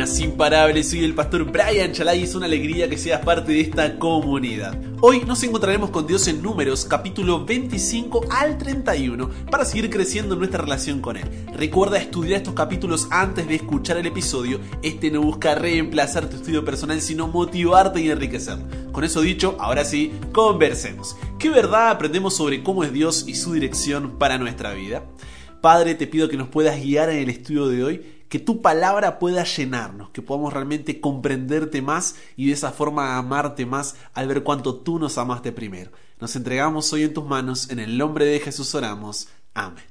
Buenas imparables, soy el pastor Brian Chalay y es una alegría que seas parte de esta comunidad. Hoy nos encontraremos con Dios en Números capítulo 25 al 31 para seguir creciendo en nuestra relación con Él. Recuerda estudiar estos capítulos antes de escuchar el episodio. Este no busca reemplazar tu estudio personal, sino motivarte y enriquecerlo. Con eso dicho, ahora sí, conversemos. ¿Qué verdad aprendemos sobre cómo es Dios y su dirección para nuestra vida? Padre, te pido que nos puedas guiar en el estudio de hoy, que tu palabra pueda llenarnos, que podamos realmente comprenderte más y de esa forma amarte más al ver cuánto tú nos amaste primero. Nos entregamos hoy en tus manos, en el nombre de Jesús oramos. Amén.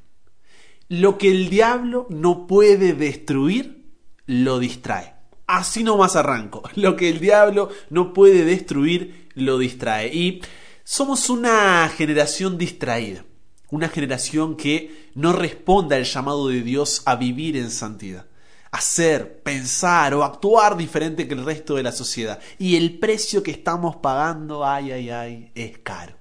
Lo que el diablo no puede destruir, lo distrae. Así nomás arranco. Lo que el diablo no puede destruir, lo distrae. Y somos una generación distraída. Una generación que no responde al llamado de Dios a vivir en santidad, hacer, pensar o actuar diferente que el resto de la sociedad. Y el precio que estamos pagando, es caro.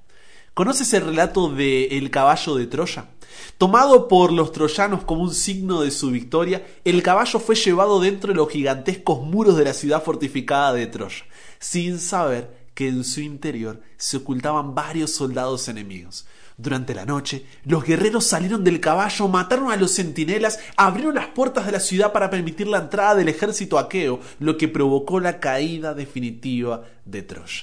¿Conoces el relato del caballo de Troya? Tomado por los troyanos como un signo de su victoria, el caballo fue llevado dentro de los gigantescos muros de la ciudad fortificada de Troya, sin saber que en su interior se ocultaban varios soldados enemigos. Durante la noche, los guerreros salieron del caballo, mataron a los centinelas, abrieron las puertas de la ciudad para permitir la entrada del ejército aqueo, lo que provocó la caída definitiva de Troya.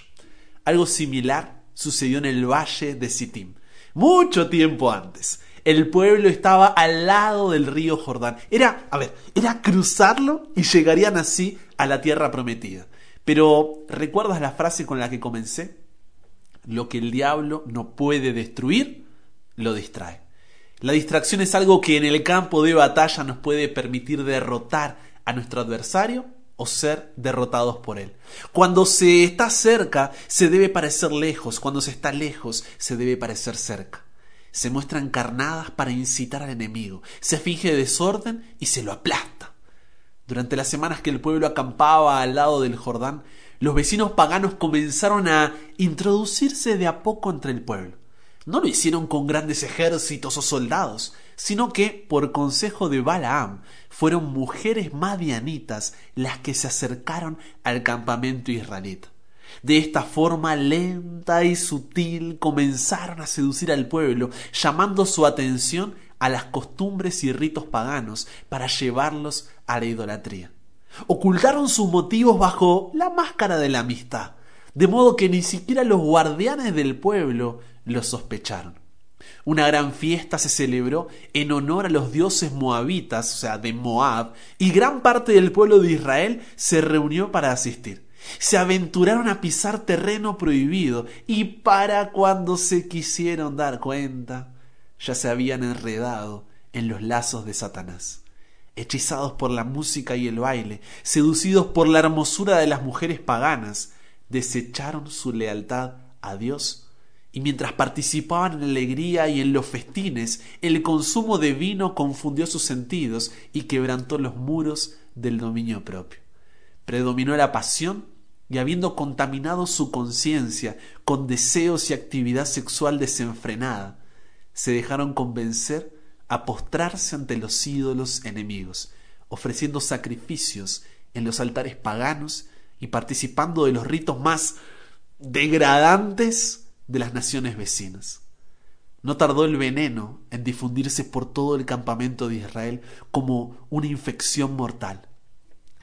Algo similar sucedió en el valle de Sitim, mucho tiempo antes. El pueblo estaba al lado del río Jordán. Era cruzarlo y llegarían así a la tierra prometida. Pero, ¿recuerdas la frase con la que comencé? Lo que el diablo no puede destruir, lo distrae. La distracción es algo que en el campo de batalla nos puede permitir derrotar a nuestro adversario o ser derrotados por él. Cuando se está cerca, se debe parecer lejos. Cuando se está lejos, se debe parecer cerca. Se muestran carnadas para incitar al enemigo. Se finge desorden y se lo aplasta. Durante las semanas que el pueblo acampaba al lado del Jordán, los vecinos paganos comenzaron a introducirse de a poco entre el pueblo. No lo hicieron con grandes ejércitos o soldados, sino que, por consejo de Balaam, fueron mujeres madianitas las que se acercaron al campamento israelita. De esta forma lenta y sutil comenzaron a seducir al pueblo, llamando su atención a las costumbres y ritos paganos para llevarlos a la idolatría. Ocultaron sus motivos bajo la máscara de la amistad, de modo que ni siquiera los guardianes del pueblo los sospecharon. Una gran fiesta se celebró en honor a los dioses moabitas, de Moab, y gran parte del pueblo de Israel se reunió para asistir. Se aventuraron a pisar terreno prohibido y para cuando se quisieron dar cuenta, ya se habían enredado en los lazos de Satanás. Hechizados por la música y el baile, seducidos por la hermosura de las mujeres paganas, desecharon su lealtad a Dios. Y mientras participaban en la alegría y en los festines, el consumo de vino confundió sus sentidos y quebrantó los muros del dominio propio. Predominó la pasión y, habiendo contaminado su conciencia con deseos y actividad sexual desenfrenada, se dejaron convencer a postrarse ante los ídolos enemigos, ofreciendo sacrificios en los altares paganos y participando de los ritos más degradantes de las naciones vecinas. No tardó el veneno en difundirse por todo el campamento de Israel como una infección mortal.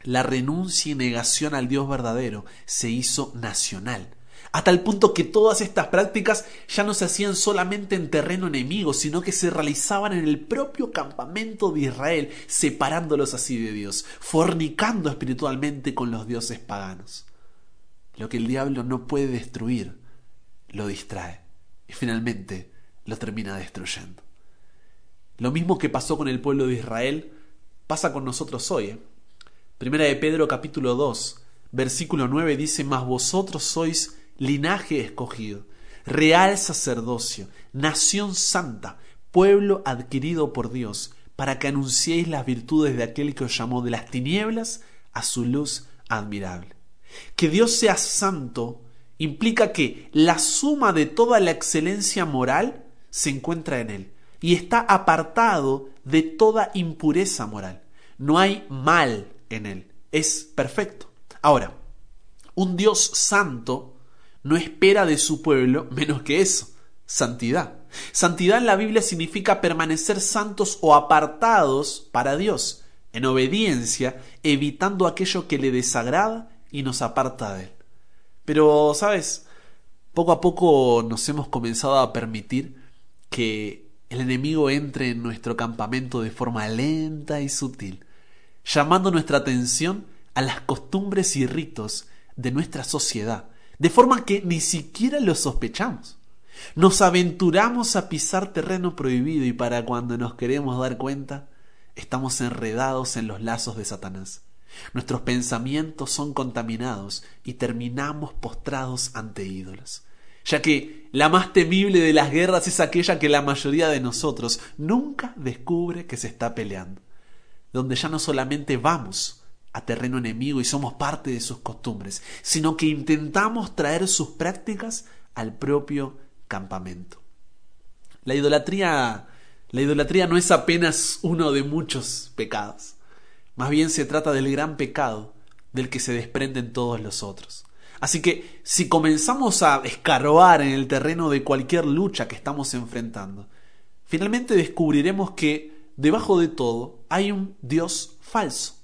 La renuncia y negación al Dios verdadero se hizo nacional, hasta el punto que todas estas prácticas ya no se hacían solamente en terreno enemigo, sino que se realizaban en el propio campamento de Israel, separándolos así de Dios, fornicando espiritualmente con los dioses paganos. Lo que el diablo no puede destruir, lo distrae y finalmente lo termina destruyendo. Lo mismo que pasó con el pueblo de Israel, pasa con nosotros hoy. Primera de Pedro capítulo 2, versículo 9 dice: mas vosotros sois linaje escogido, real sacerdocio, nación santa, pueblo adquirido por Dios, para que anunciéis las virtudes de aquel que os llamó de las tinieblas a su luz admirable. Que Dios sea santo implica que la suma de toda la excelencia moral se encuentra en Él y está apartado de toda impureza moral. No hay mal en Él. es perfecto. Ahora, un Dios santo no espera de su pueblo menos que eso, santidad. Santidad en la Biblia significa permanecer santos o apartados para Dios, en obediencia, evitando aquello que le desagrada y nos aparta de Él. Pero, ¿sabes? Poco a poco nos hemos comenzado a permitir que el enemigo entre en nuestro campamento de forma lenta y sutil, llamando nuestra atención a las costumbres y ritos de nuestra sociedad, de forma que ni siquiera lo sospechamos. Nos aventuramos a pisar terreno prohibido y para cuando nos queremos dar cuenta, estamos enredados en los lazos de Satanás. Nuestros pensamientos son contaminados y terminamos postrados ante ídolos, ya que la más temible de las guerras es aquella que la mayoría de nosotros nunca descubre que se está peleando, donde ya no solamente vamos a terreno enemigo y somos parte de sus costumbres, sino que intentamos traer sus prácticas al propio campamento. La idolatría no es apenas uno de muchos pecados. Más bien se trata del gran pecado del que se desprenden todos los otros. Así que si comenzamos a escarbar en el terreno de cualquier lucha que estamos enfrentando, finalmente descubriremos que debajo de todo hay un Dios falso.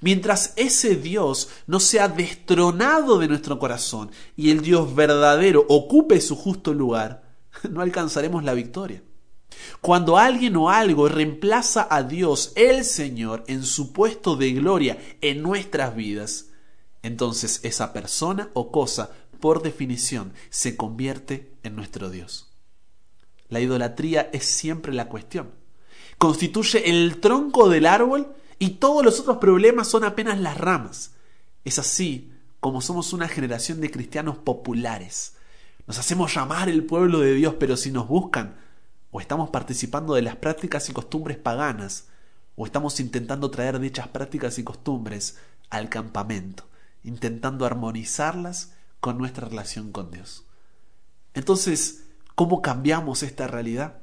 Mientras ese Dios no sea destronado de nuestro corazón y el Dios verdadero ocupe su justo lugar, no alcanzaremos la victoria. Cuando alguien o algo reemplaza a Dios, el Señor, en su puesto de gloria en nuestras vidas, entonces esa persona o cosa, por definición, se convierte en nuestro Dios. La idolatría es siempre la cuestión. Constituye el tronco del árbol y todos los otros problemas son apenas las ramas. Es así como somos una generación de cristianos populares. Nos hacemos llamar el pueblo de Dios, pero si nos buscan, o estamos participando de las prácticas y costumbres paganas, o estamos intentando traer dichas prácticas y costumbres al campamento, intentando armonizarlas con nuestra relación con Dios. Entonces, ¿cómo cambiamos esta realidad?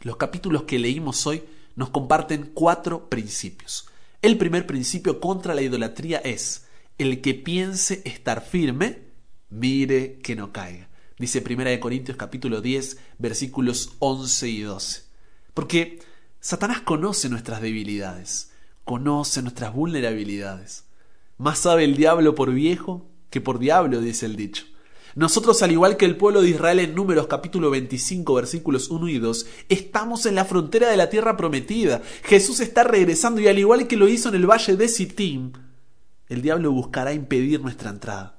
Los capítulos que leímos hoy nos comparten 4 principios. El primer principio contra la idolatría es: el que piense estar firme, mire que no caiga. Dice 1 Corintios capítulo 10, versículos 11 y 12. Porque Satanás conoce nuestras debilidades, conoce nuestras vulnerabilidades. Más sabe el diablo por viejo que por diablo, dice el dicho. Nosotros, al igual que el pueblo de Israel en Números capítulo 25, versículos 1 y 2, estamos en la frontera de la tierra prometida. Jesús está regresando y al igual que lo hizo en el valle de Sitim, el diablo buscará impedir nuestra entrada.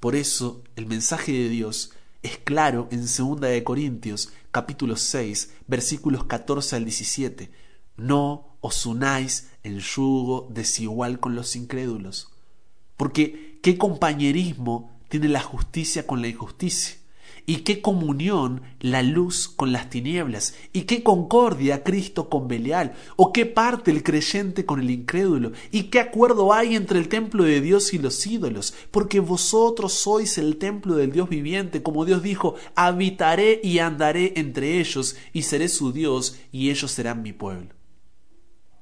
Por eso el mensaje de Dios es claro en 2 Corintios capítulo 6 versículos 14 al 17. No os unáis en yugo desigual con los incrédulos. Porque ¿qué compañerismo tiene la justicia con la injusticia? ¿Y qué comunión la luz con las tinieblas? ¿Y qué concordia Cristo con Belial? ¿O qué parte el creyente con el incrédulo? ¿Y qué acuerdo hay entre el templo de Dios y los ídolos? Porque vosotros sois el templo del Dios viviente, como Dios dijo: habitaré y andaré entre ellos, y seré su Dios, y ellos serán mi pueblo.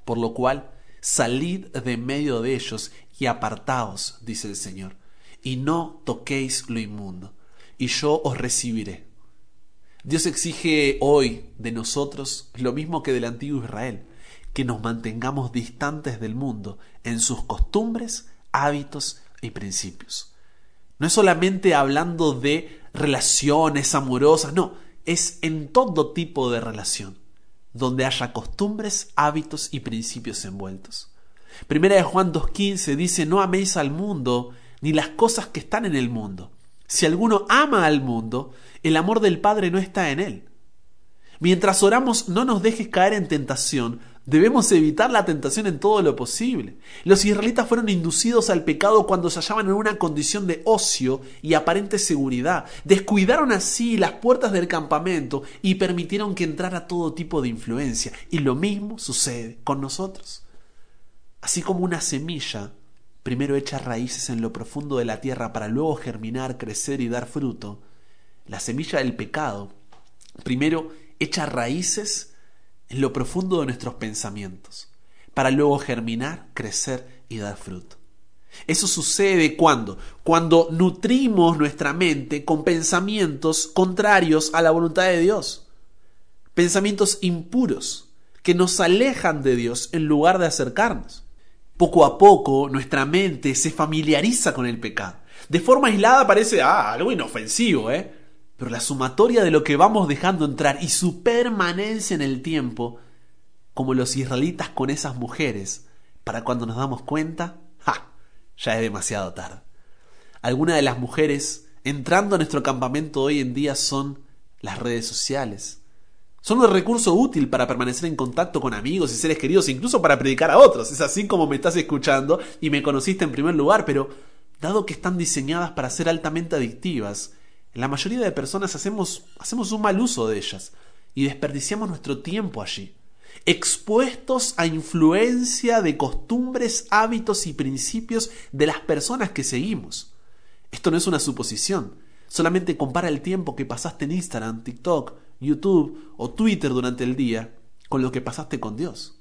Por lo cual, salid de medio de ellos y apartaos, dice el Señor, y no toquéis lo inmundo, y yo os recibiré. Dios exige hoy de nosotros lo mismo que del antiguo Israel, que nos mantengamos distantes del mundo en sus costumbres, hábitos y principios. No es solamente hablando de relaciones amorosas, no, es en todo tipo de relación, donde haya costumbres, hábitos y principios envueltos. 1 Juan 2:15 dice: no améis al mundo ni las cosas que están en el mundo. Si alguno ama al mundo, el amor del Padre no está en él. Mientras oramos, no nos dejes caer en tentación. Debemos evitar la tentación en todo lo posible. Los israelitas fueron inducidos al pecado cuando se hallaban en una condición de ocio y aparente seguridad. Descuidaron así las puertas del campamento y permitieron que entrara todo tipo de influencia. Y lo mismo sucede con nosotros. Así como una semilla primero echa raíces en lo profundo de la tierra para luego germinar, crecer y dar fruto, la semilla del pecado primero echa raíces en lo profundo de nuestros pensamientos, para luego germinar, crecer y dar fruto. Eso sucede cuando nutrimos nuestra mente con pensamientos contrarios a la voluntad de Dios. Pensamientos impuros que nos alejan de Dios en lugar de acercarnos. Poco a poco nuestra mente se familiariza con el pecado. De forma aislada parece algo inofensivo, pero la sumatoria de lo que vamos dejando entrar y su permanencia en el tiempo, como los israelitas con esas mujeres, para cuando nos damos cuenta, ya es demasiado tarde. Algunas de las mujeres entrando a nuestro campamento hoy en día son las redes sociales. Son un recurso útil para permanecer en contacto con amigos y seres queridos, incluso para predicar a otros. Es así como me estás escuchando y me conociste en primer lugar, pero dado que están diseñadas para ser altamente adictivas, la mayoría de personas hacemos un mal uso de ellas y desperdiciamos nuestro tiempo allí, expuestos a influencia de costumbres, hábitos y principios de las personas que seguimos. Esto no es una suposición. Solamente compara el tiempo que pasaste en Instagram, TikTok, YouTube o Twitter durante el día con lo que pasaste con Dios.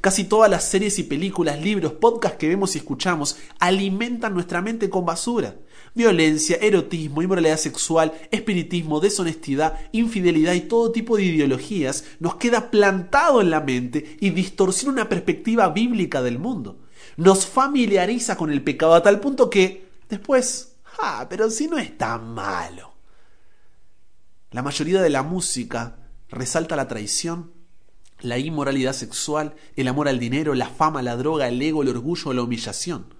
Casi todas las series y películas, libros, podcasts que vemos y escuchamos alimentan nuestra mente con basura. Violencia, erotismo, inmoralidad sexual, espiritismo, deshonestidad, infidelidad y todo tipo de ideologías nos queda plantado en la mente y distorsiona una perspectiva bíblica del mundo. Nos familiariza con el pecado a tal punto que después, pero si no es tan malo. La mayoría de la música resalta la traición, la inmoralidad sexual, el amor al dinero, la fama, la droga, el ego, el orgullo, la humillación.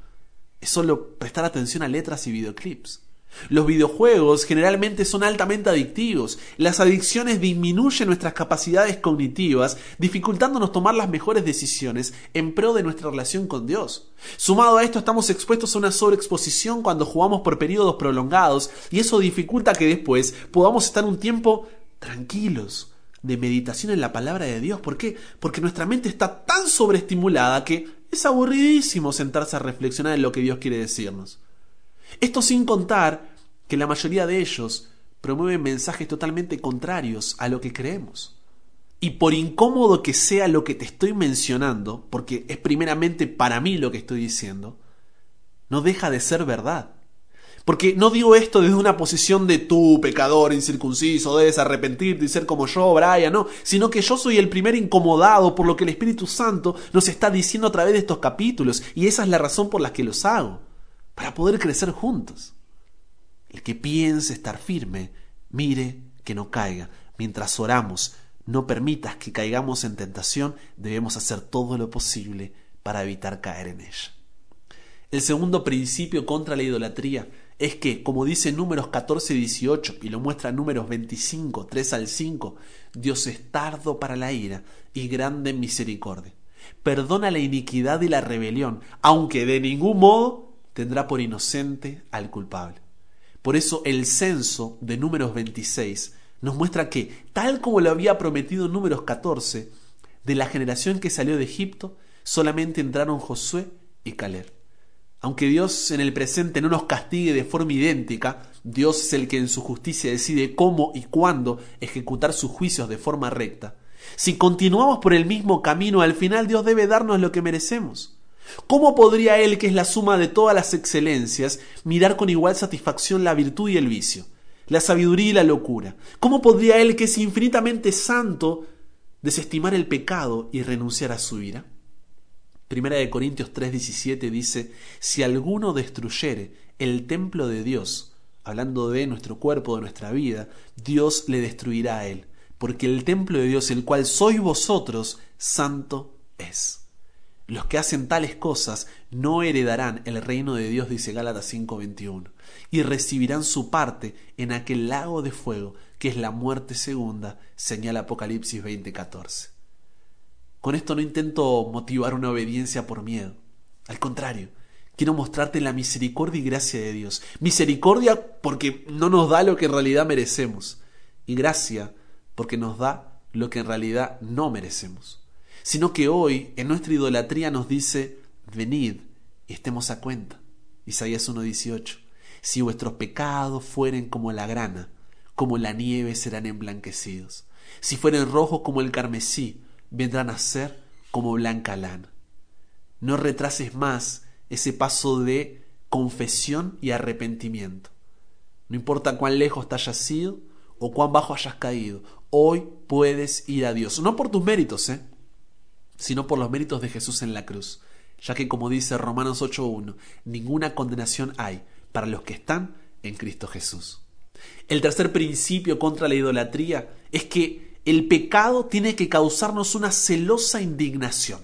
Es solo prestar atención a letras y videoclips. Los videojuegos generalmente son altamente adictivos. Las adicciones disminuyen nuestras capacidades cognitivas, dificultándonos tomar las mejores decisiones en pro de nuestra relación con Dios. Sumado a esto, estamos expuestos a una sobreexposición cuando jugamos por periodos prolongados, y eso dificulta que después podamos estar un tiempo tranquilos, de meditación en la palabra de Dios. ¿Por qué? Porque nuestra mente está tan sobreestimulada que es aburridísimo sentarse a reflexionar en lo que Dios quiere decirnos. Esto sin contar que la mayoría de ellos promueven mensajes totalmente contrarios a lo que creemos. Y por incómodo que sea lo que te estoy mencionando, porque es primeramente para mí lo que estoy diciendo, no deja de ser verdad. Porque no digo esto desde una posición de tú, pecador incircunciso, debes arrepentirte y ser como yo, Brian, no, sino que yo soy el primer incomodado por lo que el Espíritu Santo nos está diciendo a través de estos capítulos, y esa es la razón por la que los hago, para poder crecer juntos. El que piense estar firme, mire que no caiga. Mientras oramos, no permitas que caigamos en tentación, debemos hacer todo lo posible para evitar caer en ella. El segundo principio contra la idolatría es que, como dice Números 14 y 18, y lo muestra Números 25, 3 al 5, Dios es tardo para la ira y grande en misericordia. Perdona la iniquidad y la rebelión, aunque de ningún modo tendrá por inocente al culpable. Por eso el censo de Números 26 nos muestra que, tal como lo había prometido Números 14, de la generación que salió de Egipto, solamente entraron Josué y Caleb. Aunque Dios en el presente no nos castigue de forma idéntica, Dios es el que en su justicia decide cómo y cuándo ejecutar sus juicios de forma recta. Si continuamos por el mismo camino, al final Dios debe darnos lo que merecemos. ¿Cómo podría Él, que es la suma de todas las excelencias, mirar con igual satisfacción la virtud y el vicio, la sabiduría y la locura? ¿Cómo podría Él, que es infinitamente santo, desestimar el pecado y renunciar a su ira? Primera de Corintios 3:17 dice: si alguno destruyere el templo de Dios, hablando de nuestro cuerpo, de nuestra vida, Dios le destruirá a él, porque el templo de Dios, el cual sois vosotros, santo es. Los que hacen tales cosas no heredarán el reino de Dios, dice Gálatas 5:21, y recibirán su parte en aquel lago de fuego que es la muerte segunda, señala Apocalipsis 20:14. Con esto no intento motivar una obediencia por miedo. Al contrario, quiero mostrarte la misericordia y gracia de Dios. Misericordia porque no nos da lo que en realidad merecemos. Y gracia porque nos da lo que en realidad no merecemos. Sino que hoy, en nuestra idolatría, nos dice: venid y estemos a cuenta. Isaías 1:18. Si vuestros pecados fueren como la grana, como la nieve serán emblanquecidos. Si fueren rojos como el carmesí, vendrán a ser como blanca lana. no retrases más ese paso de confesión y arrepentimiento. No importa cuán lejos te hayas ido o cuán bajo hayas caído, hoy puedes ir a Dios. No por tus méritos, sino por los méritos de Jesús en la cruz. Ya que, como dice Romanos 8.1, ninguna condenación hay para los que están en Cristo Jesús. El tercer principio contra la idolatría es que el pecado tiene que causarnos una celosa indignación.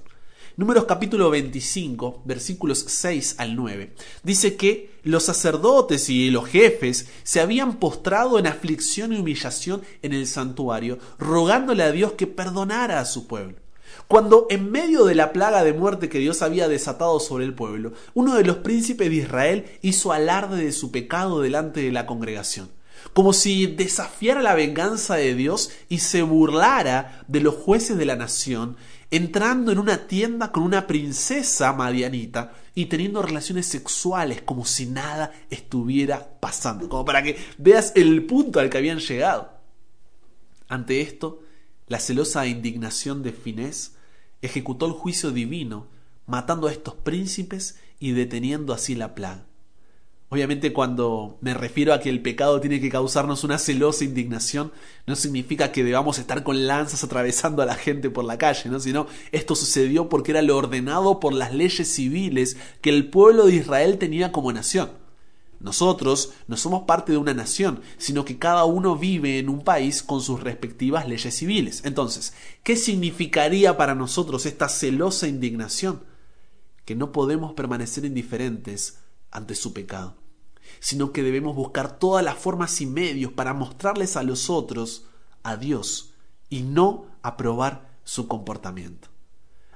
Números capítulo 25, versículos 6 al 9, dice que los sacerdotes y los jefes se habían postrado en aflicción y humillación en el santuario, rogándole a Dios que perdonara a su pueblo. Cuando en medio de la plaga de muerte que Dios había desatado sobre el pueblo, uno de los príncipes de Israel hizo alarde de su pecado delante de la congregación, como si desafiara la venganza de Dios y se burlara de los jueces de la nación, entrando en una tienda con una princesa madianita y teniendo relaciones sexuales como si nada estuviera pasando. Como para que veas el punto al que habían llegado. Ante esto, la celosa indignación de Finés ejecutó el juicio divino, matando a estos príncipes y deteniendo así la plaga. Obviamente, cuando me refiero a que el pecado tiene que causarnos una celosa indignación, no significa que debamos estar con lanzas atravesando a la gente por la calle, ¿no? Sino esto sucedió porque era lo ordenado por las leyes civiles que el pueblo de Israel tenía como nación. Nosotros no somos parte de una nación, sino que cada uno vive en un país con sus respectivas leyes civiles. Entonces, ¿qué significaría para nosotros esta celosa indignación? Que no podemos permanecer indiferentes ante su pecado, sino que debemos buscar todas las formas y medios para mostrarles a los otros a Dios y no aprobar su comportamiento.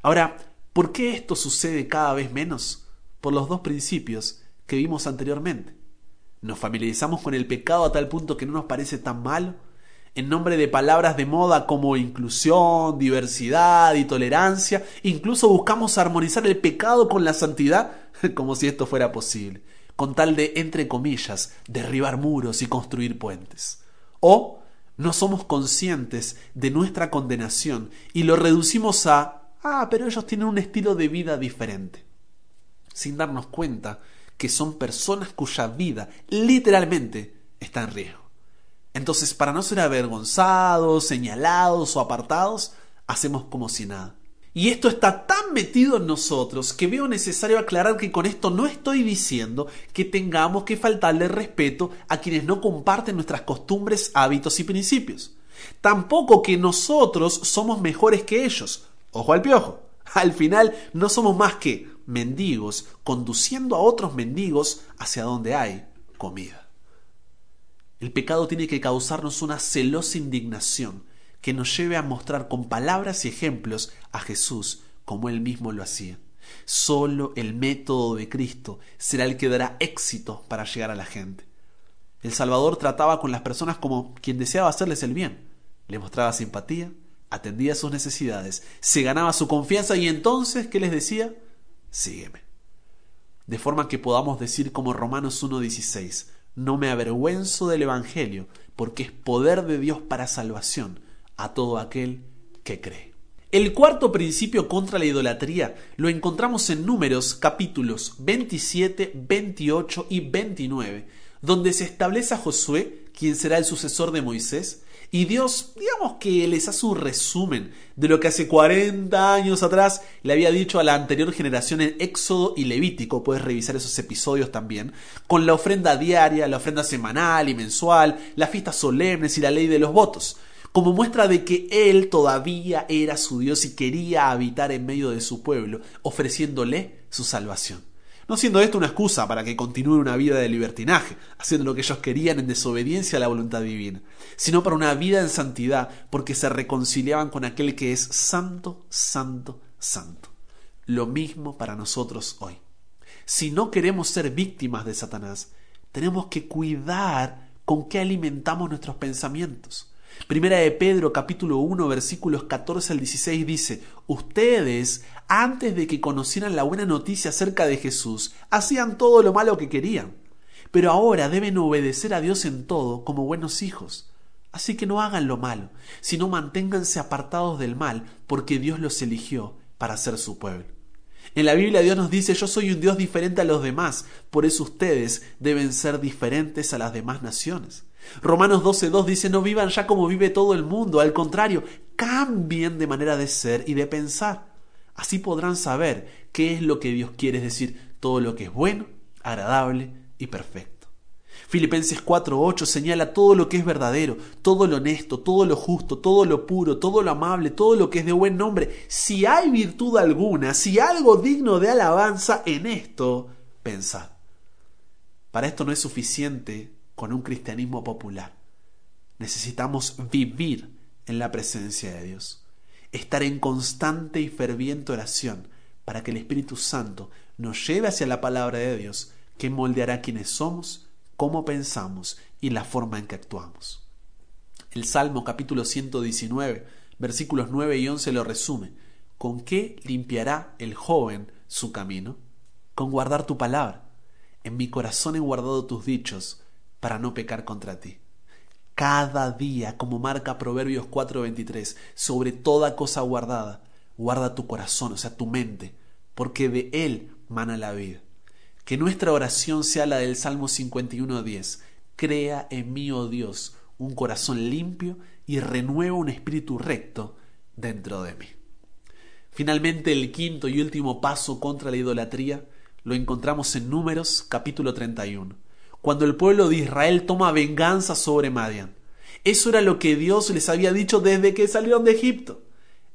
Ahora, ¿por qué esto sucede cada vez menos? Por los dos principios que vimos anteriormente. Nos familiarizamos con el pecado a tal punto que no nos parece tan malo, en nombre de palabras de moda como inclusión, diversidad y tolerancia. Incluso buscamos armonizar el pecado con la santidad, como si esto fuera posible, con tal de, entre comillas, derribar muros y construir puentes. O no somos conscientes de nuestra condenación y lo reducimos a, pero ellos tienen un estilo de vida diferente, sin darnos cuenta que son personas cuya vida literalmente está en riesgo. Entonces, para no ser avergonzados, señalados o apartados, hacemos como si nada. Y esto está tan metido en nosotros que veo necesario aclarar que con esto no estoy diciendo que tengamos que faltarle respeto a quienes no comparten nuestras costumbres, hábitos y principios. Tampoco que nosotros somos mejores que ellos. Ojo al piojo. Al final no somos más que mendigos conduciendo a otros mendigos hacia donde hay comida. El pecado tiene que causarnos una celosa indignación que nos lleve a mostrar con palabras y ejemplos a Jesús como Él mismo lo hacía. Solo el método de Cristo será el que dará éxito para llegar a la gente. El Salvador trataba con las personas como quien deseaba hacerles el bien. Le mostraba simpatía, atendía sus necesidades, se ganaba su confianza y entonces, ¿qué les decía? Sígueme. De forma que podamos decir como Romanos 1:16, no me avergüenzo del Evangelio, porque es poder de Dios para salvación a todo aquel que cree. El cuarto principio contra la idolatría lo encontramos en Números capítulos 27, 28 y 29, donde se establece a Josué, quien será el sucesor de Moisés, y Dios, digamos que les hace un resumen de lo que hace 40 años atrás le había dicho a la anterior generación en Éxodo y Levítico. Puedes revisar esos episodios también, con la ofrenda diaria, la ofrenda semanal y mensual, las fiestas solemnes y la ley de los votos, como muestra de que Él todavía era su Dios y quería habitar en medio de su pueblo, ofreciéndole su salvación. No siendo esto una excusa para que continúe una vida de libertinaje, haciendo lo que ellos querían en desobediencia a la voluntad divina, sino para una vida en santidad, porque se reconciliaban con aquel que es santo, santo, santo. Lo mismo para nosotros hoy. Si no queremos ser víctimas de Satanás, tenemos que cuidar con qué alimentamos nuestros pensamientos. Primera de Pedro capítulo 1 versículos 14 al 16 dice: ustedes, antes de que conocieran la buena noticia acerca de Jesús, hacían todo lo malo que querían, pero ahora deben obedecer a Dios en todo como buenos hijos. Así que no hagan lo malo, sino manténganse apartados del mal, porque Dios los eligió para ser su pueblo. En la Biblia Dios nos dice: yo soy un Dios diferente a los demás, por eso ustedes deben ser diferentes a las demás naciones. Romanos 12:2 dice: no vivan ya como vive todo el mundo, al contrario, cambien de manera de ser y de pensar. Así podrán saber qué es lo que Dios quiere, es decir, todo lo que es bueno, agradable y perfecto. Filipenses 4:8 señala todo lo que es verdadero, todo lo honesto, todo lo justo, todo lo puro, todo lo amable, todo lo que es de buen nombre. Si hay virtud alguna, si algo digno de alabanza, en esto pensad. Para esto no es suficiente con un cristianismo popular. Necesitamos vivir en la presencia de Dios. Estar en constante y ferviente oración para que el Espíritu Santo nos lleve hacia la palabra de Dios, que moldeará quiénes somos, cómo pensamos y la forma en que actuamos. El Salmo capítulo 119, versículos 9 y 11 lo resume. ¿Con qué limpiará el joven su camino? Con guardar tu palabra. En mi corazón he guardado tus dichos para no pecar contra ti. Cada día, como marca Proverbios 4:23, sobre toda cosa guardada, guarda tu corazón, o sea, tu mente, porque de él mana la vida. Que nuestra oración sea la del Salmo 51:10. Crea en mí, oh Dios, un corazón limpio y renueva un espíritu recto dentro de mí. Finalmente, el quinto y último paso contra la idolatría lo encontramos en Números capítulo 31. Cuando el pueblo de Israel toma venganza sobre Madián. Eso era lo que Dios les había dicho desde que salieron de Egipto.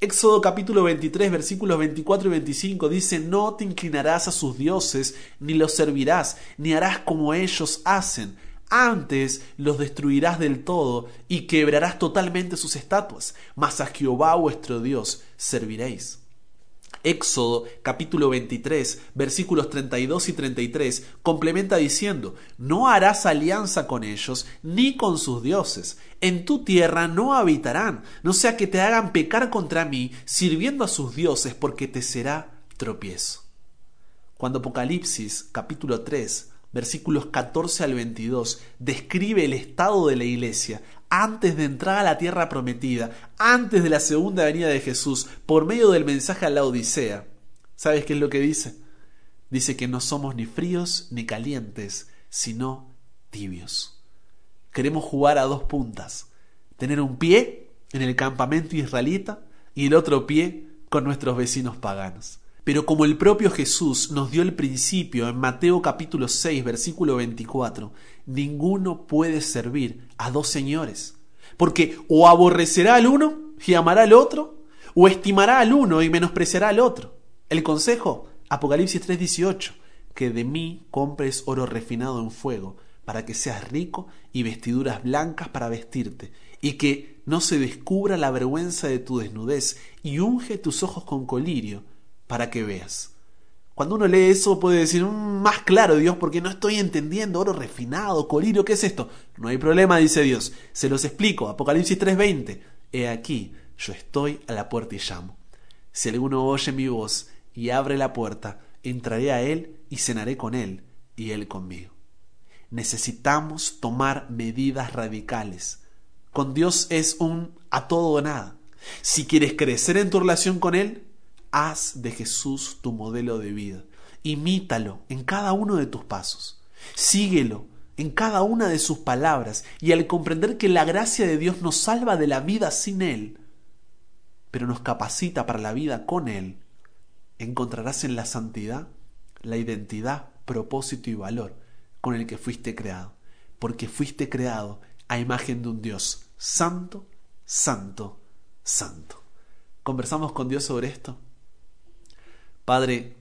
Éxodo capítulo 23, versículos 24 y 25 dice: no te inclinarás a sus dioses, ni los servirás, ni harás como ellos hacen. Antes los destruirás del todo y quebrarás totalmente sus estatuas, mas a Jehová vuestro Dios serviréis. Éxodo capítulo 23, versículos 32 y 33, complementa diciendo: no harás alianza con ellos ni con sus dioses. En tu tierra no habitarán, no sea que te hagan pecar contra mí sirviendo a sus dioses, porque te será tropiezo. Cuando Apocalipsis capítulo 3, versículos 14 al 22, describe el estado de la iglesia antes de entrar a la tierra prometida, antes de la segunda venida de Jesús, por medio del mensaje a la Odisea. ¿Sabes qué es lo que dice? Dice que no somos ni fríos ni calientes, sino tibios. Queremos jugar a dos puntas, tener un pie en el campamento israelita y el otro pie con nuestros vecinos paganos. Pero como el propio Jesús nos dio el principio en Mateo capítulo 6, versículo 24, ninguno puede servir a dos señores, porque o aborrecerá al uno y amará al otro, o estimará al uno y menospreciará al otro. El consejo, Apocalipsis 3:18, que de mí compres oro refinado en fuego, para que seas rico, y vestiduras blancas para vestirte, y que no se descubra la vergüenza de tu desnudez, y unge tus ojos con colirio, para que veas. Cuando uno lee eso puede decir: más claro, Dios, porque no estoy entendiendo. Oro refinado, colirio, ¿qué es esto? No hay problema, dice Dios, se los explico. Apocalipsis 3:20, he aquí, yo estoy a la puerta y llamo. Si alguno oye mi voz y abre la puerta, entraré a él y cenaré con él y él conmigo. Necesitamos tomar medidas radicales. Con Dios es un a todo o nada. Si quieres crecer en tu relación con él, haz de Jesús tu modelo de vida. Imítalo en cada uno de tus pasos. Síguelo en cada una de sus palabras. Y al comprender que la gracia de Dios nos salva de la vida sin Él, pero nos capacita para la vida con Él, encontrarás en la santidad la identidad, propósito y valor con el que fuiste creado. Porque fuiste creado a imagen de un Dios santo, santo, santo. ¿Conversamos con Dios sobre esto? Padre,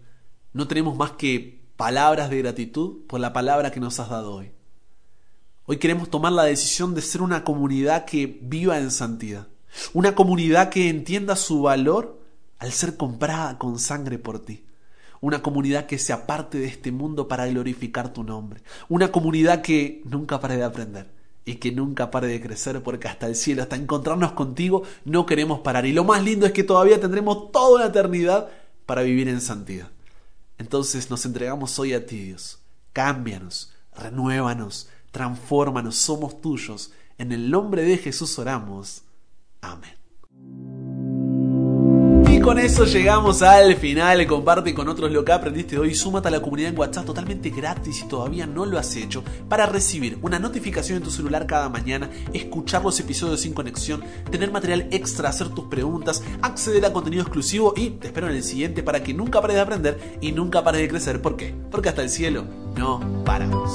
no tenemos más que palabras de gratitud por la palabra que nos has dado hoy. Hoy queremos tomar la decisión de ser una comunidad que viva en santidad. Una comunidad que entienda su valor al ser comprada con sangre por ti. Una comunidad que se aparte de este mundo para glorificar tu nombre. Una comunidad que nunca pare de aprender y que nunca pare de crecer, porque hasta el cielo, hasta encontrarnos contigo, no queremos parar. Y lo más lindo es que todavía tendremos toda la eternidad para vivir en santidad. Entonces nos entregamos hoy a ti, Dios. Cámbianos, renuévanos, transfórmanos, somos tuyos. En el nombre de Jesús oramos. Amén. Y con eso llegamos al final. Comparte con otros lo que aprendiste hoy. Súmate a la comunidad en WhatsApp totalmente gratis si todavía no lo has hecho, para recibir una notificación en tu celular cada mañana, escuchar los episodios sin conexión, tener material extra, hacer tus preguntas, acceder a contenido exclusivo, y te espero en el siguiente para que nunca pares de aprender y nunca pares de crecer. ¿Por qué? Porque hasta el cielo no paramos.